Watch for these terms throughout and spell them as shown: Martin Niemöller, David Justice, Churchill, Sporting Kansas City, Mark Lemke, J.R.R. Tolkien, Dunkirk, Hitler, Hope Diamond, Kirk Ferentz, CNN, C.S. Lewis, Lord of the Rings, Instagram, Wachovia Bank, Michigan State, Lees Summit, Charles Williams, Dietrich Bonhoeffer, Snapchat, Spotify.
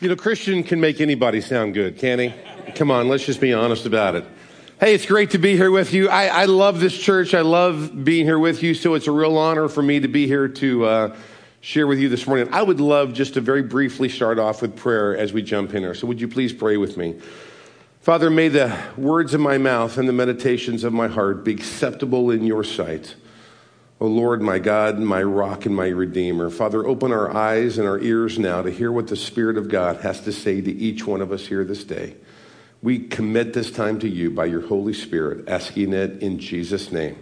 You know, Christian can make anybody sound good, can he? Come on, let's just be honest about it. Hey, it's great to be here with you. I love this church. I love being here with you, so it's a real honor for me to be here to share with you this morning. I would love just to very briefly start off with prayer as we jump in here. So would you please pray with me? Father, may the words of my mouth and the meditations of my heart be acceptable in your sight. O Lord, my God, my rock and my redeemer. Father, open our eyes and our ears now to hear what the Spirit of God has to say to each one of us here this day. We commit this time to you by your Holy Spirit, asking it in Jesus' name.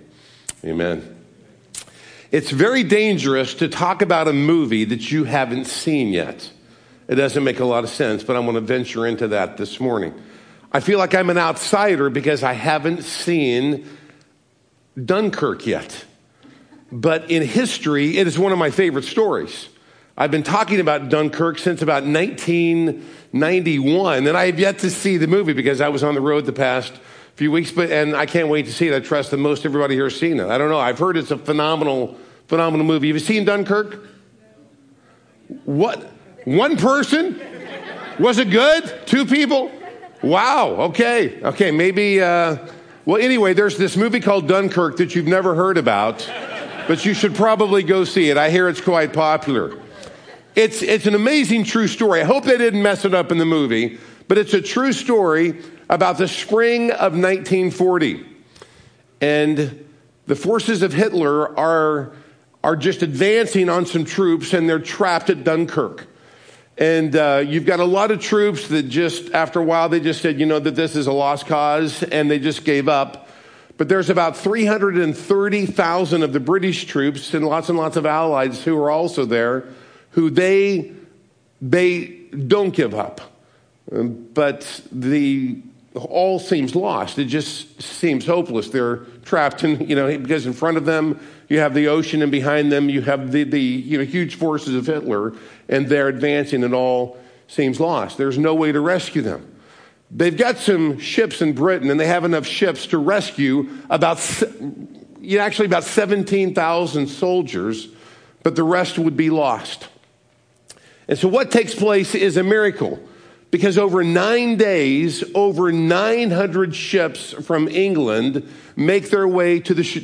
Amen. It's very dangerous to talk about a movie that you haven't seen yet. It doesn't make a lot of sense, but I'm going to venture into that this morning. I feel like I'm an outsider because I haven't seen Dunkirk yet. But in history, it is one of my favorite stories. I've been talking about Dunkirk since about 1991, and I have yet to see the movie because I was on the road the past few weeks, and I can't wait to see it. I trust that most everybody here has seen it. I don't know. I've heard it's a phenomenal movie. Have you seen Dunkirk? What? One person? Was it good? Two people? Wow. Okay. Okay. Maybe. Well, anyway, there's this movie called Dunkirk that you've never heard about, but you should probably go see it. I hear it's quite popular. It's an amazing true story. I hope they didn't mess it up in the movie, but it's a true story about the spring of 1940. And the forces of Hitler are just advancing on some troops, and they're trapped at Dunkirk. And you've got a lot of troops that just, after a while, they just said, you know, that this is a lost cause, and they just gave up. But there's about 330,000 of the British troops and lots of allies who are also there, who they don't give up. But all seems lost. It just seems hopeless. They're trapped in, you know, because in front of them you have the ocean, and behind them you have the you know, huge forces of Hitler, and they're advancing, and all seems lost. There's no way to rescue them. They've got some ships in Britain, and they have enough ships to rescue about 17,000 soldiers, but the rest would be lost. And so what takes place is a miracle, because over 9 days, over 900 ships from England make their way to this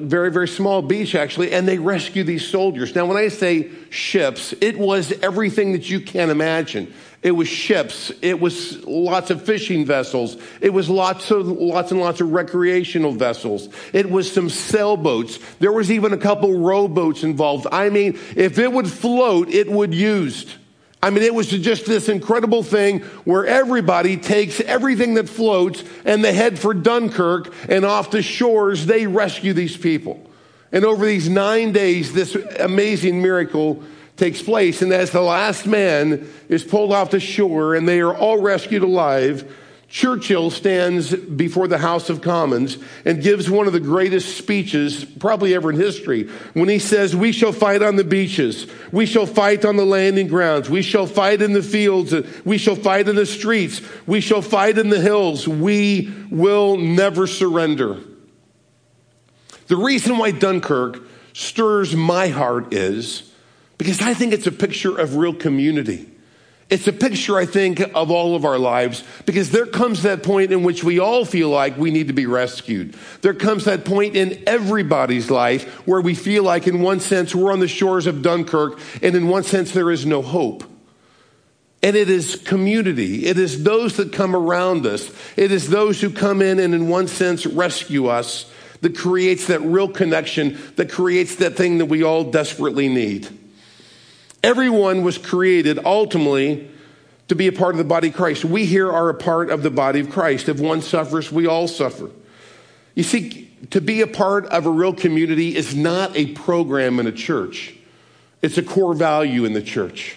very, very small beach, actually, and they rescue these soldiers. Now, when I say ships, it was everything that you can imagine. It was ships. It was lots of fishing vessels. It was lots and lots of recreational vessels. It was some sailboats. There was even a couple rowboats involved. I mean, if it would float, it would used. I mean, it was just this incredible thing where everybody takes everything that floats and they head for Dunkirk, and off the shores, they rescue these people. And over these 9 days, this amazing miracle takes place. And as the last man is pulled off the shore and they are all rescued alive, Churchill stands before the House of Commons and gives one of the greatest speeches probably ever in history when he says, "We shall fight on the beaches. We shall fight on the landing grounds. We shall fight in the fields. We shall fight in the streets. We shall fight in the hills. We will never surrender." The reason why Dunkirk stirs my heart is because I think it's a picture of real community. It's a picture, I think, of all of our lives, because there comes that point in which we all feel like we need to be rescued. There comes that point in everybody's life where we feel like, in one sense, we're on the shores of Dunkirk, and in one sense, there is no hope. And it is community. It is those that come around us. It is those who come in and, in one sense, rescue us, that creates that real connection, that creates that thing that we all desperately need. Everyone was created ultimately to be a part of the body of Christ. We here are a part of the body of Christ. If one suffers, we all suffer. You see, to be a part of a real community is not a program in a church. It's a core value in the church.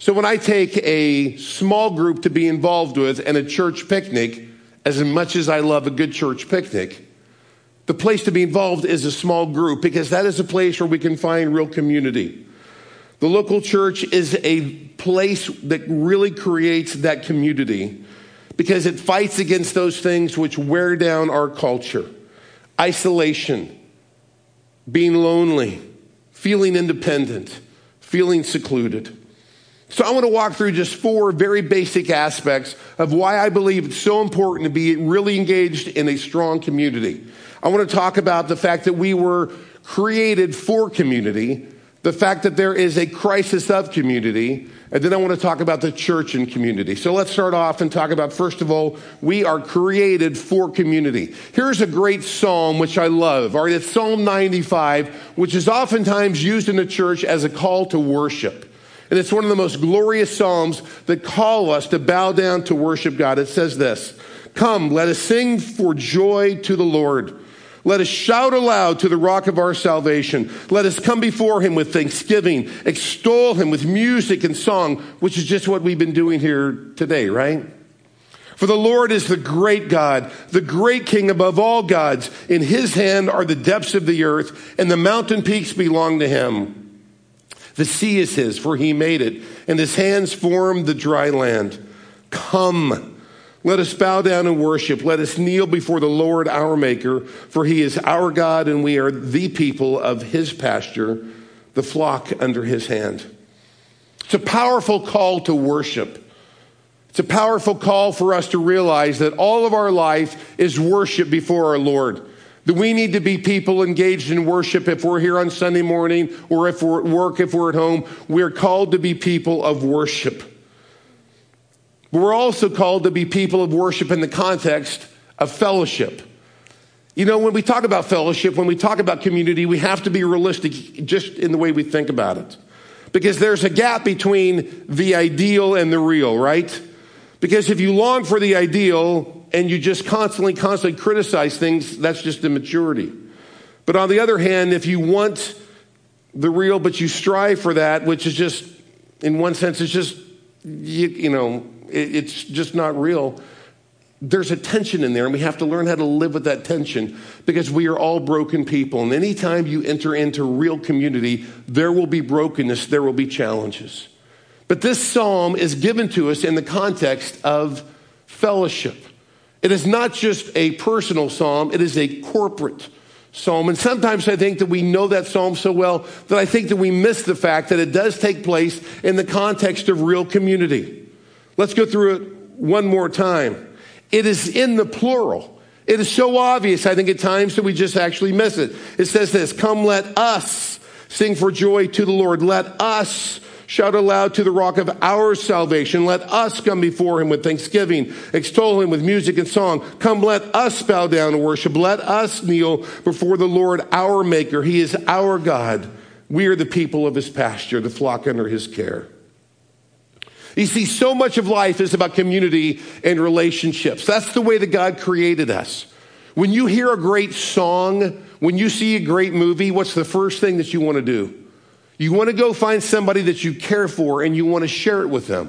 So when I take a small group to be involved with and a church picnic, as much as I love a good church picnic, the place to be involved is a small group, because that is a place where we can find real community. The local church is a place that really creates that community, because it fights against those things which wear down our culture. Isolation, being lonely, feeling independent, feeling secluded. So I want to walk through just four very basic aspects of why I believe it's so important to be really engaged in a strong community. I want to talk about the fact that we were created for community, the fact that there is a crisis of community, and then I want to talk about the church and community. So let's start off and talk about, first of all, we are created for community. Here's a great psalm, which I love. All right, it's Psalm 95, which is oftentimes used in the church as a call to worship. And it's one of the most glorious psalms that call us to bow down to worship God. It says this, "Come, let us sing for joy to the Lord. Let us shout aloud to the rock of our salvation. Let us come before him with thanksgiving, extol him with music and song," which is just what we've been doing here today, right? "For the Lord is the great God, the great King above all gods. In his hand are the depths of the earth, and the mountain peaks belong to him. The sea is his, for he made it, and his hands formed the dry land. Come, let us bow down and worship. Let us kneel before the Lord our Maker, for he is our God, and we are the people of his pasture, the flock under his hand." It's a powerful call to worship. It's a powerful call for us to realize that all of our life is worship before our Lord, that we need to be people engaged in worship. If we're here on Sunday morning, or if we're at work, if we're at home, we're called to be people of worship. But we're also called to be people of worship in the context of fellowship. You know, when we talk about fellowship, when we talk about community, we have to be realistic just in the way we think about it. Because there's a gap between the ideal and the real, right? Because if you long for the ideal and you just constantly criticize things, that's just immaturity. But on the other hand, if you want the real, but you strive for that, which is just, in one sense, it's just, you know, it's just not real. There's a tension in there, and we have to learn how to live with that tension because we are all broken people. And anytime you enter into real community, there will be brokenness, there will be challenges. But this psalm is given to us in the context of fellowship. It is not just a personal psalm, it is a corporate psalm. And sometimes I think that we know that psalm so well that I think that we miss the fact that it does take place in the context of real community. Let's go through it one more time. It is in the plural. It is so obvious, I think, at times that we just actually miss it. It says this, "Come, let us sing for joy to the Lord. Let us shout aloud to the rock of our salvation. Let us come before him with thanksgiving, extol him with music and song. Come, let us bow down and worship. Let us kneel before the Lord our Maker. He is our God. We are the people of his pasture, the flock under his care." You see, so much of life is about community and relationships. That's the way that God created us. When you hear a great song, when you see a great movie, what's the first thing that you want to do? You want to go find somebody that you care for and you want to share it with them.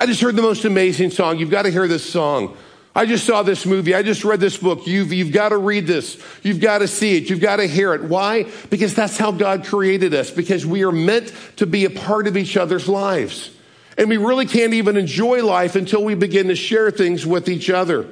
I just heard the most amazing song. You've got to hear this song. I just saw this movie. I just read this book. You've got to read this. You've got to see it. You've got to hear it. Why? Because that's how God created us, because we are meant to be a part of each other's lives. And we really can't even enjoy life until we begin to share things with each other.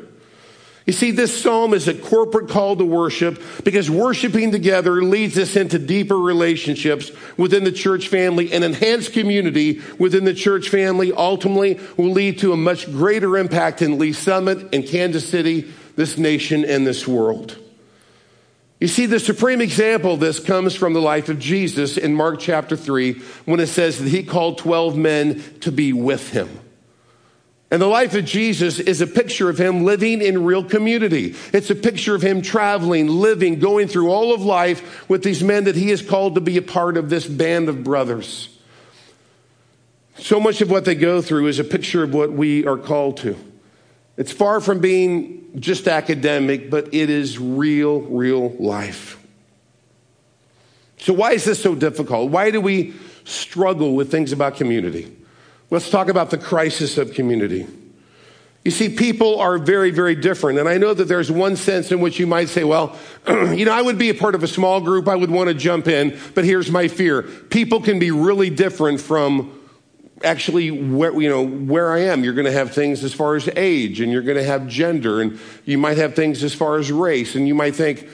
You see, this psalm is a corporate call to worship because worshiping together leads us into deeper relationships within the church family, and enhanced community within the church family ultimately will lead to a much greater impact in Lees Summit, in Kansas City, this nation, and this world. You see, the supreme example of this comes from the life of Jesus in Mark chapter 3 when it says that he called 12 men to be with him. And the life of Jesus is a picture of him living in real community. It's a picture of him traveling, living, going through all of life with these men that he is called to be a part of, this band of brothers. So much of what they go through is a picture of what we are called to. It's far from being just academic, but it is real life. So why is this so difficult? Why do we struggle with things about community? Let's talk about the crisis of community. You see, people are very different. And I know that there's one sense in which you might say, well, you know, I would be a part of a small group. I would want to jump in, but here's my fear. People can be really different from actually where I am. You're going to have things as far as age, and you're going to have gender, and you might have things as far as race, and you might think,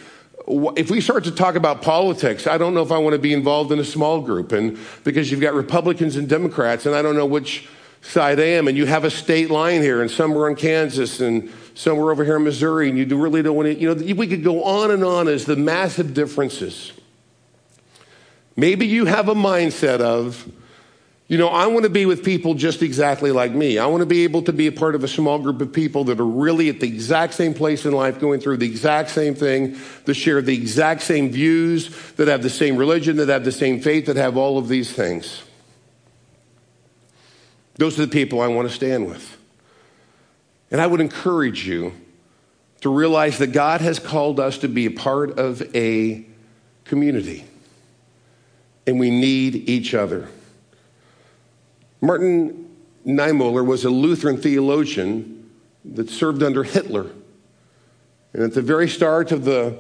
if we start to talk about politics, I don't know if I want to be involved in a small group, and because you've got Republicans and Democrats, and I don't know which side I am, and you have a state line here, and some are in Kansas, and some are over here in Missouri, and you really don't want to, you know, we could go on and on as the massive differences. Maybe you have a mindset of, you know, I want to be with people just exactly like me. I want to be able to be a part of a small group of people that are really at the exact same place in life, going through the exact same thing, that share the exact same views, that have the same religion, that have the same faith, that have all of these things. Those are the people I want to stand with. And I would encourage you to realize that God has called us to be a part of a community, and we need each other. Martin Niemöller was a Lutheran theologian that served under Hitler. And at the very start of the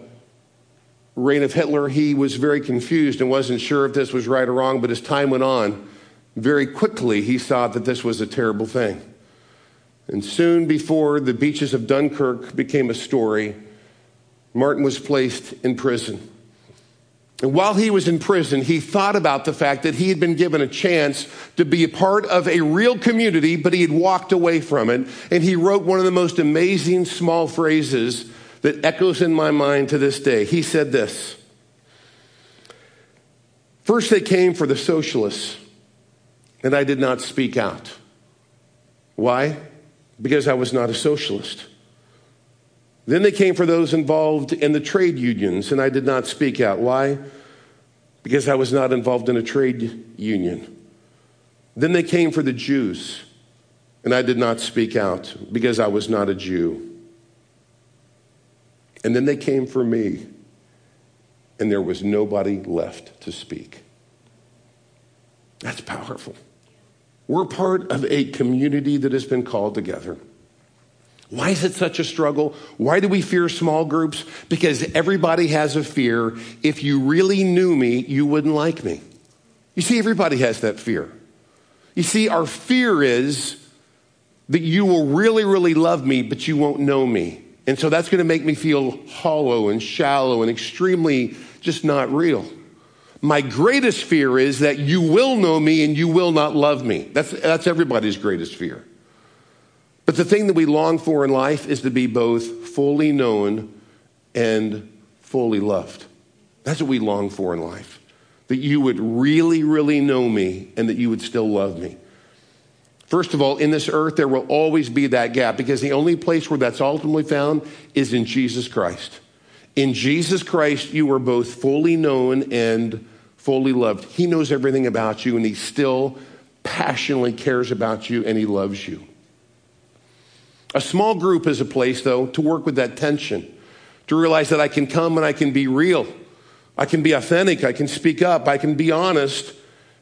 reign of Hitler, he was very confused and wasn't sure if this was right or wrong, but as time went on, very quickly he saw that this was a terrible thing. And soon before the beaches of Dunkirk became a story, Martin was placed in prison. And while he was in prison, he thought about the fact that he had been given a chance to be a part of a real community, but he had walked away from it. And he wrote one of the most amazing small phrases that echoes in my mind to this day. He said this: "First they came for the socialists, and I did not speak out. Why? Because I was not a socialist. Then they came for those involved in the trade unions, and I did not speak out. Why? Because I was not involved in a trade union. Then they came for the Jews, and I did not speak out because I was not a Jew. And then they came for me, and there was nobody left to speak." That's powerful. We're part of a community that has been called together. Why is it such a struggle? Why do we fear small groups? Because everybody has a fear. If you really knew me, you wouldn't like me. You see, everybody has that fear. You see, our fear is that you will really, really love me, but you won't know me. And so that's going to make me feel hollow and shallow and extremely just not real. My greatest fear is that you will know me and you will not love me. That's everybody's greatest fear. But the thing that we long for in life is to be both fully known and fully loved. That's what we long for in life. That you would really, really know me and that you would still love me. First of all, in this earth, there will always be that gap, because the only place where that's ultimately found is in Jesus Christ. In Jesus Christ, you are both fully known and fully loved. He knows everything about you, and he still passionately cares about you, and he loves you. A small group is a place, though, to work with that tension, to realize that I can come and I can be real. I can be authentic. I can speak up. I can be honest.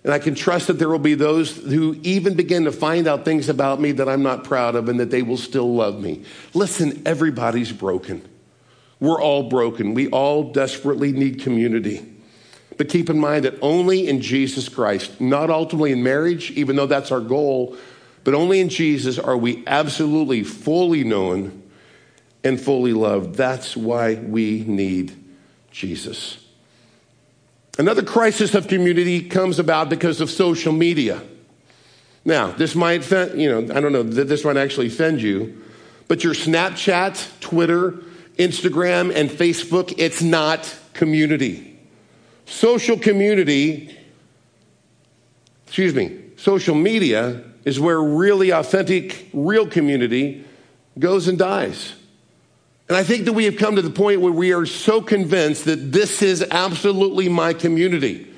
And I can trust that there will be those who even begin to find out things about me that I'm not proud of, and that they will still love me. Listen, everybody's broken. We're all broken. We all desperately need community. But keep in mind that only in Jesus Christ, not ultimately in marriage, even though that's our goal, but only in Jesus are we absolutely fully known and fully loved. That's why we need Jesus. Another crisis of community comes about because of social media. Now, this might, I don't know that this might actually offend you, but your Snapchat, Twitter, Instagram, and Facebook, it's not community. Social media is where really authentic, real community goes and dies. And I think that we have come to the point where we are so convinced that this is absolutely my community.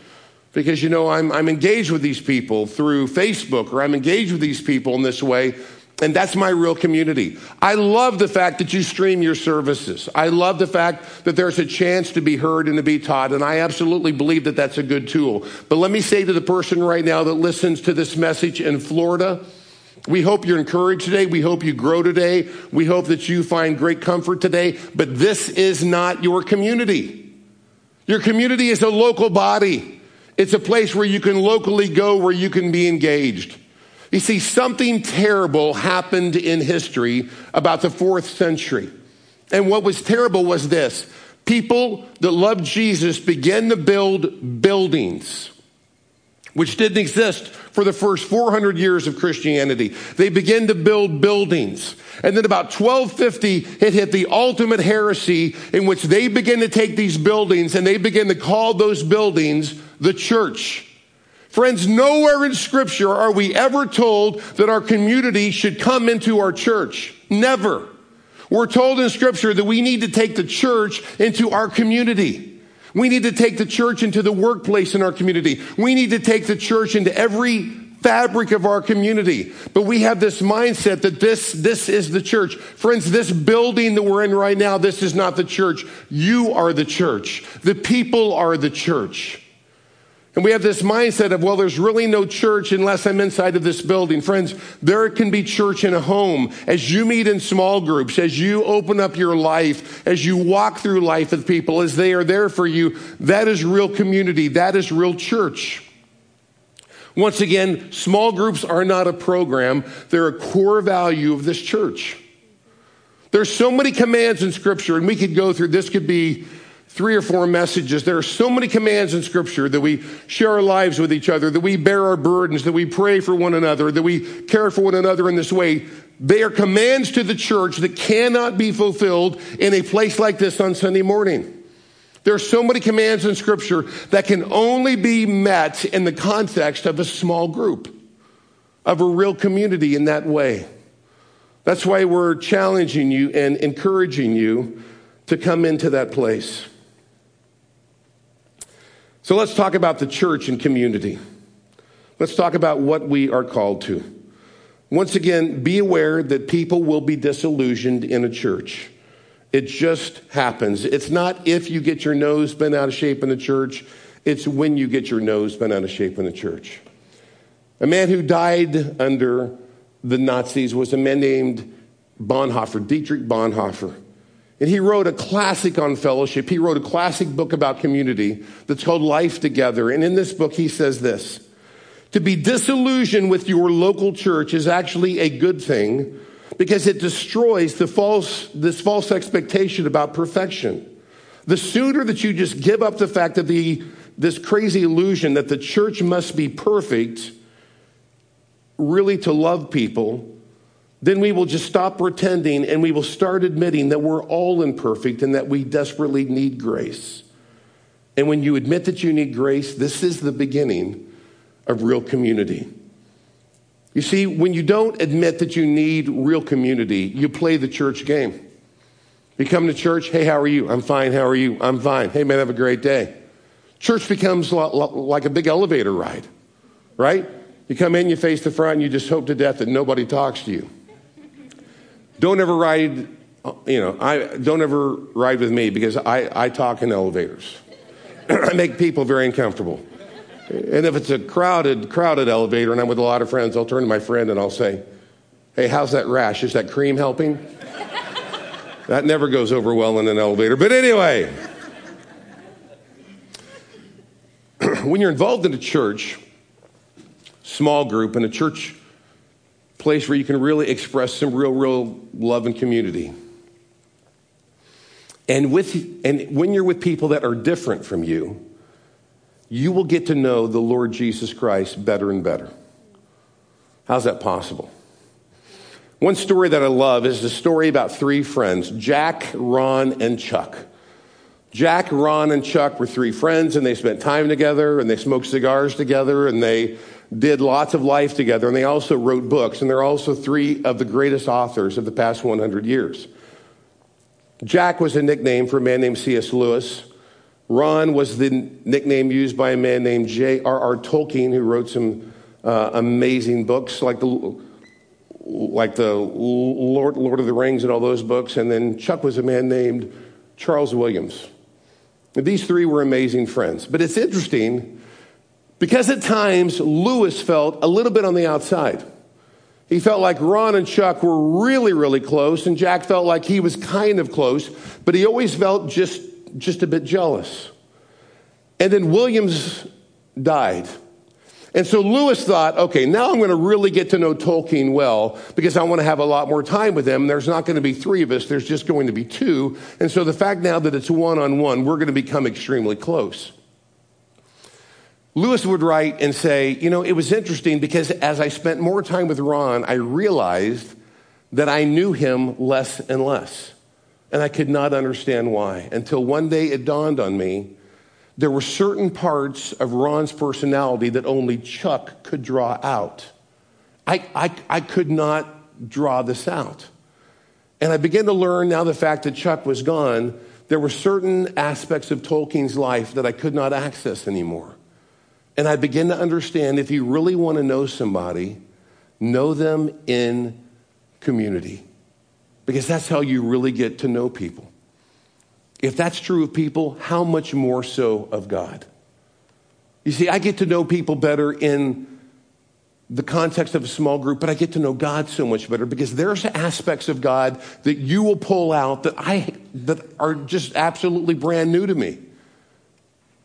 Because, you know, I'm engaged with these people through Facebook, or I'm engaged with these people in this way, and that's my real community. I love the fact that you stream your services. I love the fact that there's a chance to be heard and to be taught, and I absolutely believe that that's a good tool. But let me say to the person right now that listens to this message in Florida, we hope you're encouraged today. We hope you grow today. We hope that you find great comfort today. But this is not your community. Your community is a local body. It's a place where you can locally go, where you can be engaged. You see, something terrible happened in history about the 4th century. And what was terrible was this. people that loved Jesus began to build buildings, which didn't exist for the first 400 years of Christianity. They began to build buildings. And then about 1250, it hit the ultimate heresy in which they began to take these buildings and they began to call those buildings the church. Friends, nowhere in Scripture are we ever told that our community should come into our church. Never. We're told in Scripture that we need to take the church into our community. We need to take the church into the workplace in our community. We need to take the church into every fabric of our community. But we have this mindset that this is the church. Friends, this building that we're in right now, this is not the church. You are the church. The people are the church. And we have this mindset of, well, there's really no church unless I'm inside of this building. Friends, there can be church in a home. As you meet in small groups, as you open up your life, as you walk through life with people, as they are there for you, that is real community. That is real church. Once again, small groups are not a program. They're a core value of this church. There's so many commands in Scripture, and we could go through. This could be 3 or 4 messages. There are so many commands in Scripture that we share our lives with each other, that we bear our burdens, that we pray for one another, that we care for one another in this way. They are commands to the church that cannot be fulfilled in a place like this on Sunday morning. There are so many commands in Scripture that can only be met in the context of a small group, of a real community in that way. That's why we're challenging you and encouraging you to come into that place. So let's talk about the church and community. Let's talk about what we are called to. Once again, be aware that people will be disillusioned in a church. It just happens. It's not if you get your nose bent out of shape in the church. It's when you get your nose bent out of shape in the church. A man who died under the Nazis was a man named Bonhoeffer, Dietrich Bonhoeffer. And he wrote a classic on fellowship. He wrote a classic book about community that's called Life Together. And in this book, he says this: to be disillusioned with your local church is actually a good thing because it destroys this false expectation about perfection. The sooner that you just give up the fact that this crazy illusion that the church must be perfect, really to love people, then we will just stop pretending and we will start admitting that we're all imperfect and that we desperately need grace. And when you admit that you need grace, this is the beginning of real community. You see, when you don't admit that you need real community, you play the church game. You come to church, hey, how are you? I'm fine, how are you? I'm fine. Hey, man, have a great day. Church becomes like a big elevator ride, right? You come in, you face the front, and you just hope to death that nobody talks to you. Don't ever ride, don't ever ride with me because I talk in elevators. I make people very uncomfortable. And if it's a crowded elevator and I'm with a lot of friends, I'll turn to my friend and I'll say, hey, how's that rash? Is that cream helping? That never goes over well in an elevator. But anyway, when you're involved in a church, small group, in a church place where you can really express some real love and community. And when you're with people that are different from you, you will get to know the Lord Jesus Christ better and better. How's that possible? One story that I love is the story about 3 friends, Jack, Ron, and Chuck. Jack, Ron, and Chuck were 3 friends, and they spent time together, and they smoked cigars together, and they did lots of life together, and they also wrote books, and they're also 3 of the greatest authors of the past 100 years. Jack was a nickname for a man named C.S. Lewis. Ron was the nickname used by a man named J.R.R. Tolkien, who wrote some amazing books like the Lord of the Rings and all those books. And then Chuck was a man named Charles Williams. These 3 were amazing friends. But it's interesting because at times, Lewis felt a little bit on the outside. He felt like Ron and Chuck were really, really close, and Jack felt like he was kind of close, but he always felt just a bit jealous. And then Williams died. And so Lewis thought, okay, now I'm going to really get to know Tolkien well because I want to have a lot more time with him. There's not going to be three of us. There's just going to be two. And so the fact now that it's one-on-one, we're going to become extremely close. Lewis would write and say, you know, it was interesting because as I spent more time with Ron, I realized that I knew him less and less. And I could not understand why until one day it dawned on me. There were certain parts of Ron's personality that only Chuck could draw out. I could not draw this out. And I began to learn now the fact that Chuck was gone, there were certain aspects of Tolkien's life that I could not access anymore. And I began to understand if you really want to know somebody, know them in community. Because that's how you really get to know people. If that's true of people, how much more so of God? You see, I get to know people better in the context of a small group, but I get to know God so much better because there's aspects of God that you will pull out that are just absolutely brand new to me.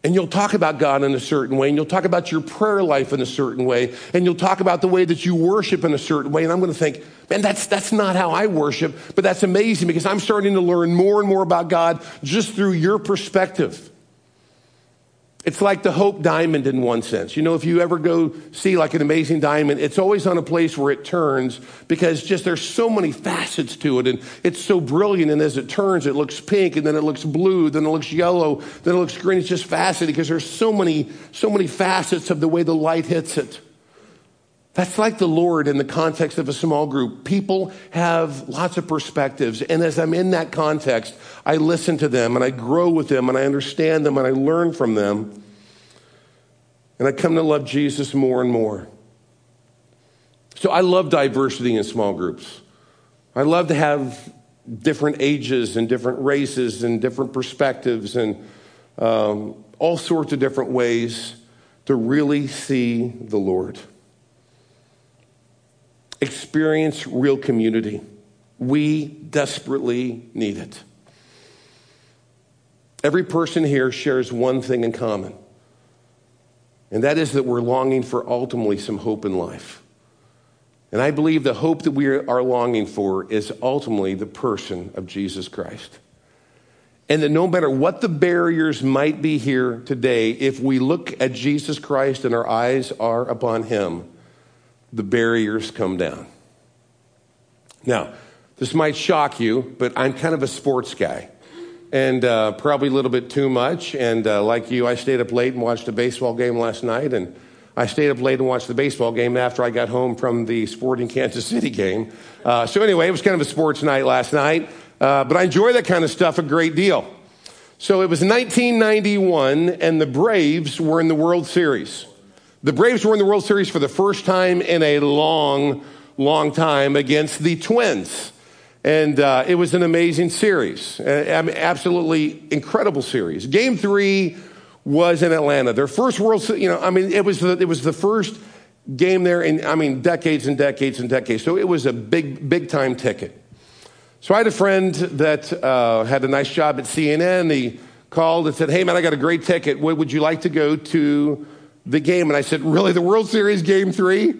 And you'll talk about God in a certain way, and you'll talk about your prayer life in a certain way, and you'll talk about the way that you worship in a certain way, and I'm going to think, man, that's not how I worship, but that's amazing because I'm starting to learn more and more about God just through your perspective. It's like the Hope Diamond in one sense. You know, if you ever go see like an amazing diamond, it's always on a place where it turns because just there's so many facets to it and it's so brilliant. And as it turns, it looks pink and then it looks blue, then it looks yellow, then it looks green. It's just fascinating because there's so many facets of the way the light hits it. That's like the Lord in the context of a small group. People have lots of perspectives. And as I'm in that context, I listen to them and I grow with them and I understand them and I learn from them. And I come to love Jesus more and more. So I love diversity in small groups. I love to have different ages and different races and different perspectives and all sorts of different ways to really see the Lord. Experience real community. We desperately need it. Every person here shares one thing in common, and that is that we're longing for ultimately some hope in life. And I believe the hope that we are longing for is ultimately the person of Jesus Christ. And that no matter what the barriers might be here today, if we look at Jesus Christ and our eyes are upon him, the barriers come down. Now, this might shock you, but I'm kind of a sports guy and probably a little bit too much. And like you, I stayed up late and watched a baseball game last night. And I stayed up late and watched the baseball game after I got home from the Sporting Kansas City game. So anyway, it was kind of a sports night last night. But I enjoy that kind of stuff a great deal. So it was 1991 and the Braves were in the World Series. The Braves were in the World Series for the first time in a long, long time against the Twins. And it was an amazing series, an absolutely incredible series. Game 3 was in Atlanta. Their first World Series, you know, I mean, it was the first game there in, I mean, decades and decades and decades. So it was a big, big time ticket. So I had a friend that had a nice job at CNN. He called and said, hey, man, I got a great ticket. Would you like to go to the game? And I said, really, the World Series game 3?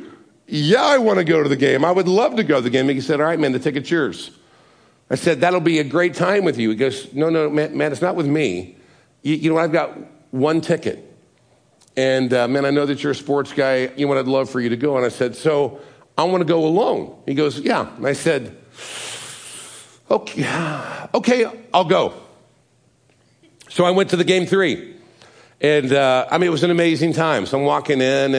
Yeah, I want to go to the game. I would love to go to the game. And he said, all right, man, the ticket's yours. I said, that'll be a great time with you. He goes, no, man, it's not with me. You know, I've got one ticket. And man, I know that you're a sports guy. You know what, I'd love for you to go. And I said, so I want to go alone. He goes, yeah. And I said, okay, I'll go. So I went to the game 3. And, I mean, it was an amazing time. So I'm walking in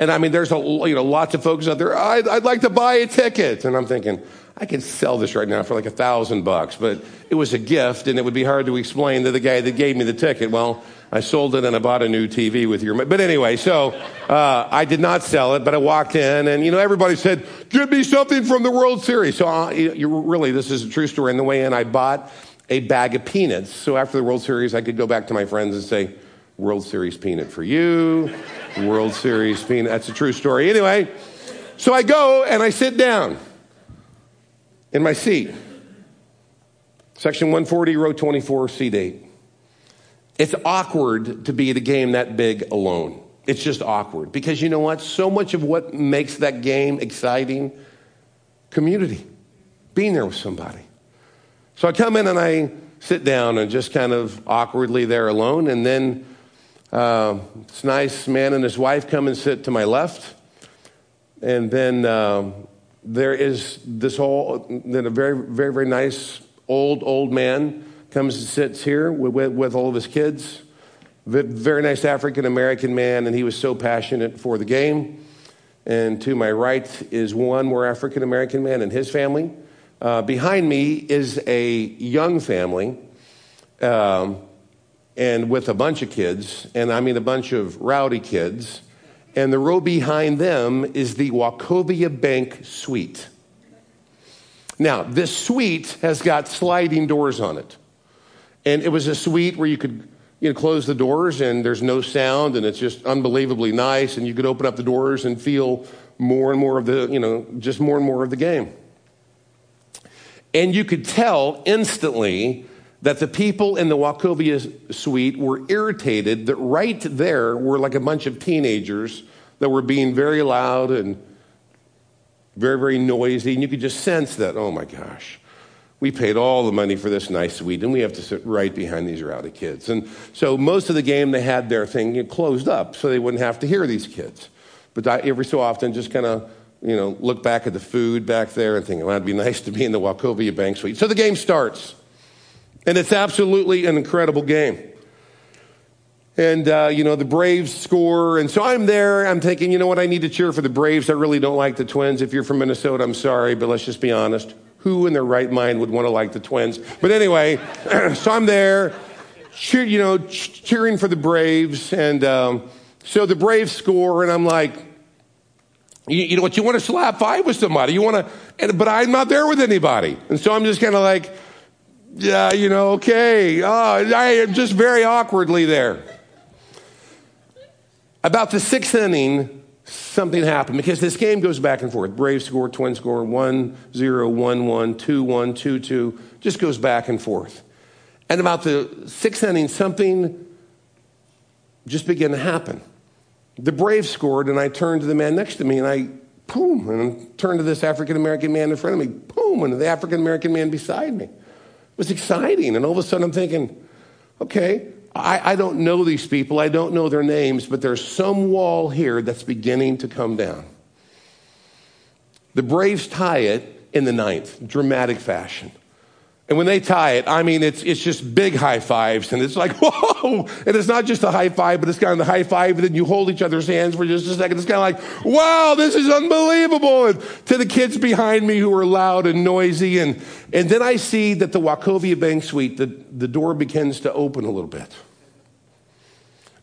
and I mean, there's lots of folks out there. I'd like to buy a ticket. And I'm thinking, I could sell this right now for like $1,000, but it was a gift and it would be hard to explain to the guy that gave me the ticket. Well, I sold it and I bought a new TV with your, but anyway, so, I did not sell it, but I walked in and, you know, everybody said, give me something from the World Series. So this is a true story. On the way in, I bought a bag of peanuts. So after the World Series, I could go back to my friends and say, World Series peanut for you, World Series peanut. That's a true story. Anyway, so I go and I sit down in my seat. Section 140, row 24, seat 8. It's awkward to be at a game that big alone. It's just awkward. Because you know what? So much of what makes that game exciting, community, being there with somebody. So I come in and I sit down and just kind of awkwardly there alone. And then this nice man and his wife come and sit to my left. And then there is this whole, then a very, very, very nice old man comes and sits here with all of his kids. Very nice African-American man, and he was so passionate for the game. And to my right is one more African-American man and his family. Behind me is a young family and with a bunch of kids, and I mean a bunch of rowdy kids. And the row behind them is the Wachovia Bank suite. Now, this suite has got sliding doors on it. And it was a suite where you could close the doors and there's no sound and it's just unbelievably nice, and you could open up the doors and feel more and more of the, just more and more of the game. And you could tell instantly that the people in the Wachovia suite were irritated that right there were like a bunch of teenagers that were being very loud and very, very noisy. And you could just sense that, oh my gosh, we paid all the money for this nice suite and we have to sit right behind these rowdy kids. And so most of the game they had their thing closed up so they wouldn't have to hear these kids. But I, every so often, just kind of, look back at the food back there and think, well, it'd be nice to be in the Wachovia Bank suite. So the game starts. And it's absolutely an incredible game. And, the Braves score. And so I'm there. I'm thinking, I need to cheer for the Braves. I really don't like the Twins. If you're from Minnesota, I'm sorry, but let's just be honest. Who in their right mind would want to like the Twins? But anyway, so I'm there, cheering for the Braves. And so the Braves score, and I'm like, you know what? You want to slap five with somebody. You want to, but I'm not there with anybody. And so I'm just kind of like, yeah, okay. I am just very awkwardly there. About the sixth inning, something happened because this game goes back and forth. Braves score, Twins score, 1-0, 1-1, 2-1, 2-2. Just goes back and forth. And about the sixth inning, something just began to happen. The Braves scored, and I turned to the man next to me, and I, boom, and turned to this African-American man in front of me, boom, and the African-American man beside me. It was exciting. And all of a sudden I'm thinking, okay, I don't know these people. I don't know their names, but there's some wall here that's beginning to come down. The Braves tie it in the ninth, dramatic fashion. And when they tie it, I mean, it's just big high fives. And it's like, whoa. And it's not just a high five, but it's kind of the high five. And then you hold each other's hands for just a second. It's kind of like, wow, this is unbelievable. And to the kids behind me who are loud and noisy. And then I see that the Wachovia Bank suite, the door begins to open a little bit.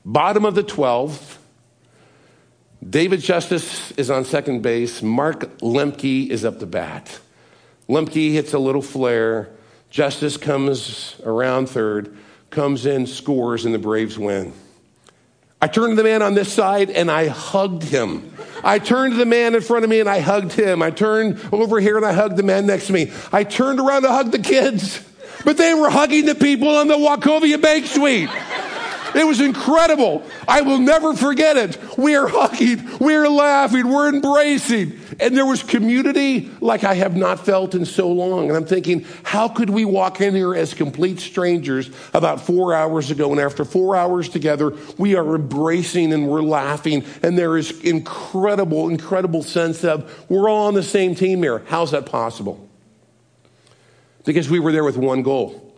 Bottom of the 12th. David Justice is on second base. Mark Lemke is up to bat. Lemke hits a little flare. Justice comes around third, comes in, scores, and the Braves win. I turned to the man on this side, and I hugged him. I turned to the man in front of me, and I hugged him. I turned over here, and I hugged the man next to me. I turned around to hug the kids, but they were hugging the people on the Wachovia Bank suite. It was incredible. I will never forget it. We are hugging. We are laughing. We're embracing. And there was community like I have not felt in so long. And I'm thinking, how could we walk in here as complete strangers about 4 hours ago? And after 4 hours together, we are embracing and we're laughing. And there is incredible, incredible sense of we're all on the same team here. How's that possible? Because we were there with one goal,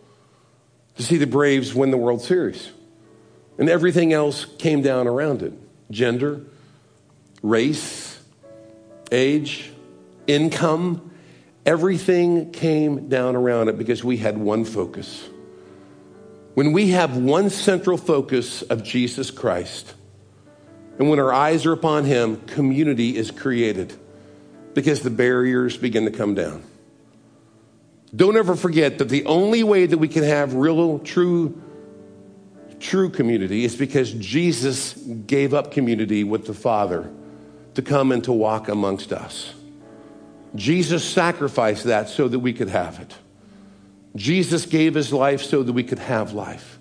to see the Braves win the World Series. And everything else came down around it. Gender, race, age, income. Everything came down around it because we had one focus. When we have one central focus of Jesus Christ, and when our eyes are upon him, community is created because the barriers begin to come down. Don't ever forget that the only way that we can have real, true community is because Jesus gave up community with the Father to come and to walk amongst us. Jesus sacrificed that so that we could have it. Jesus gave his life so that we could have life.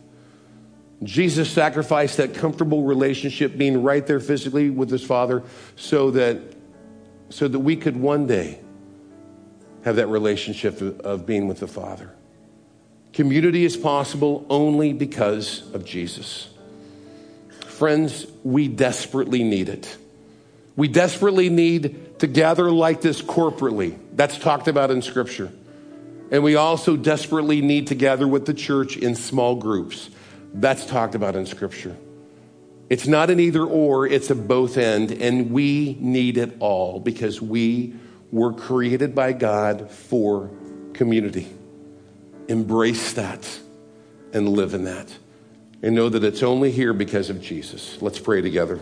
Jesus sacrificed that comfortable relationship, being right there physically with his Father, so that we could one day have that relationship of being with the Father. Community is possible only because of Jesus. Friends, we desperately need it. We desperately need to gather like this corporately. That's talked about in Scripture. And we also desperately need to gather with the church in small groups. That's talked about in Scripture. It's not an either or, it's a both end. And we need it all because we were created by God for community. Embrace that and live in that. And know that it's only here because of Jesus. Let's pray together.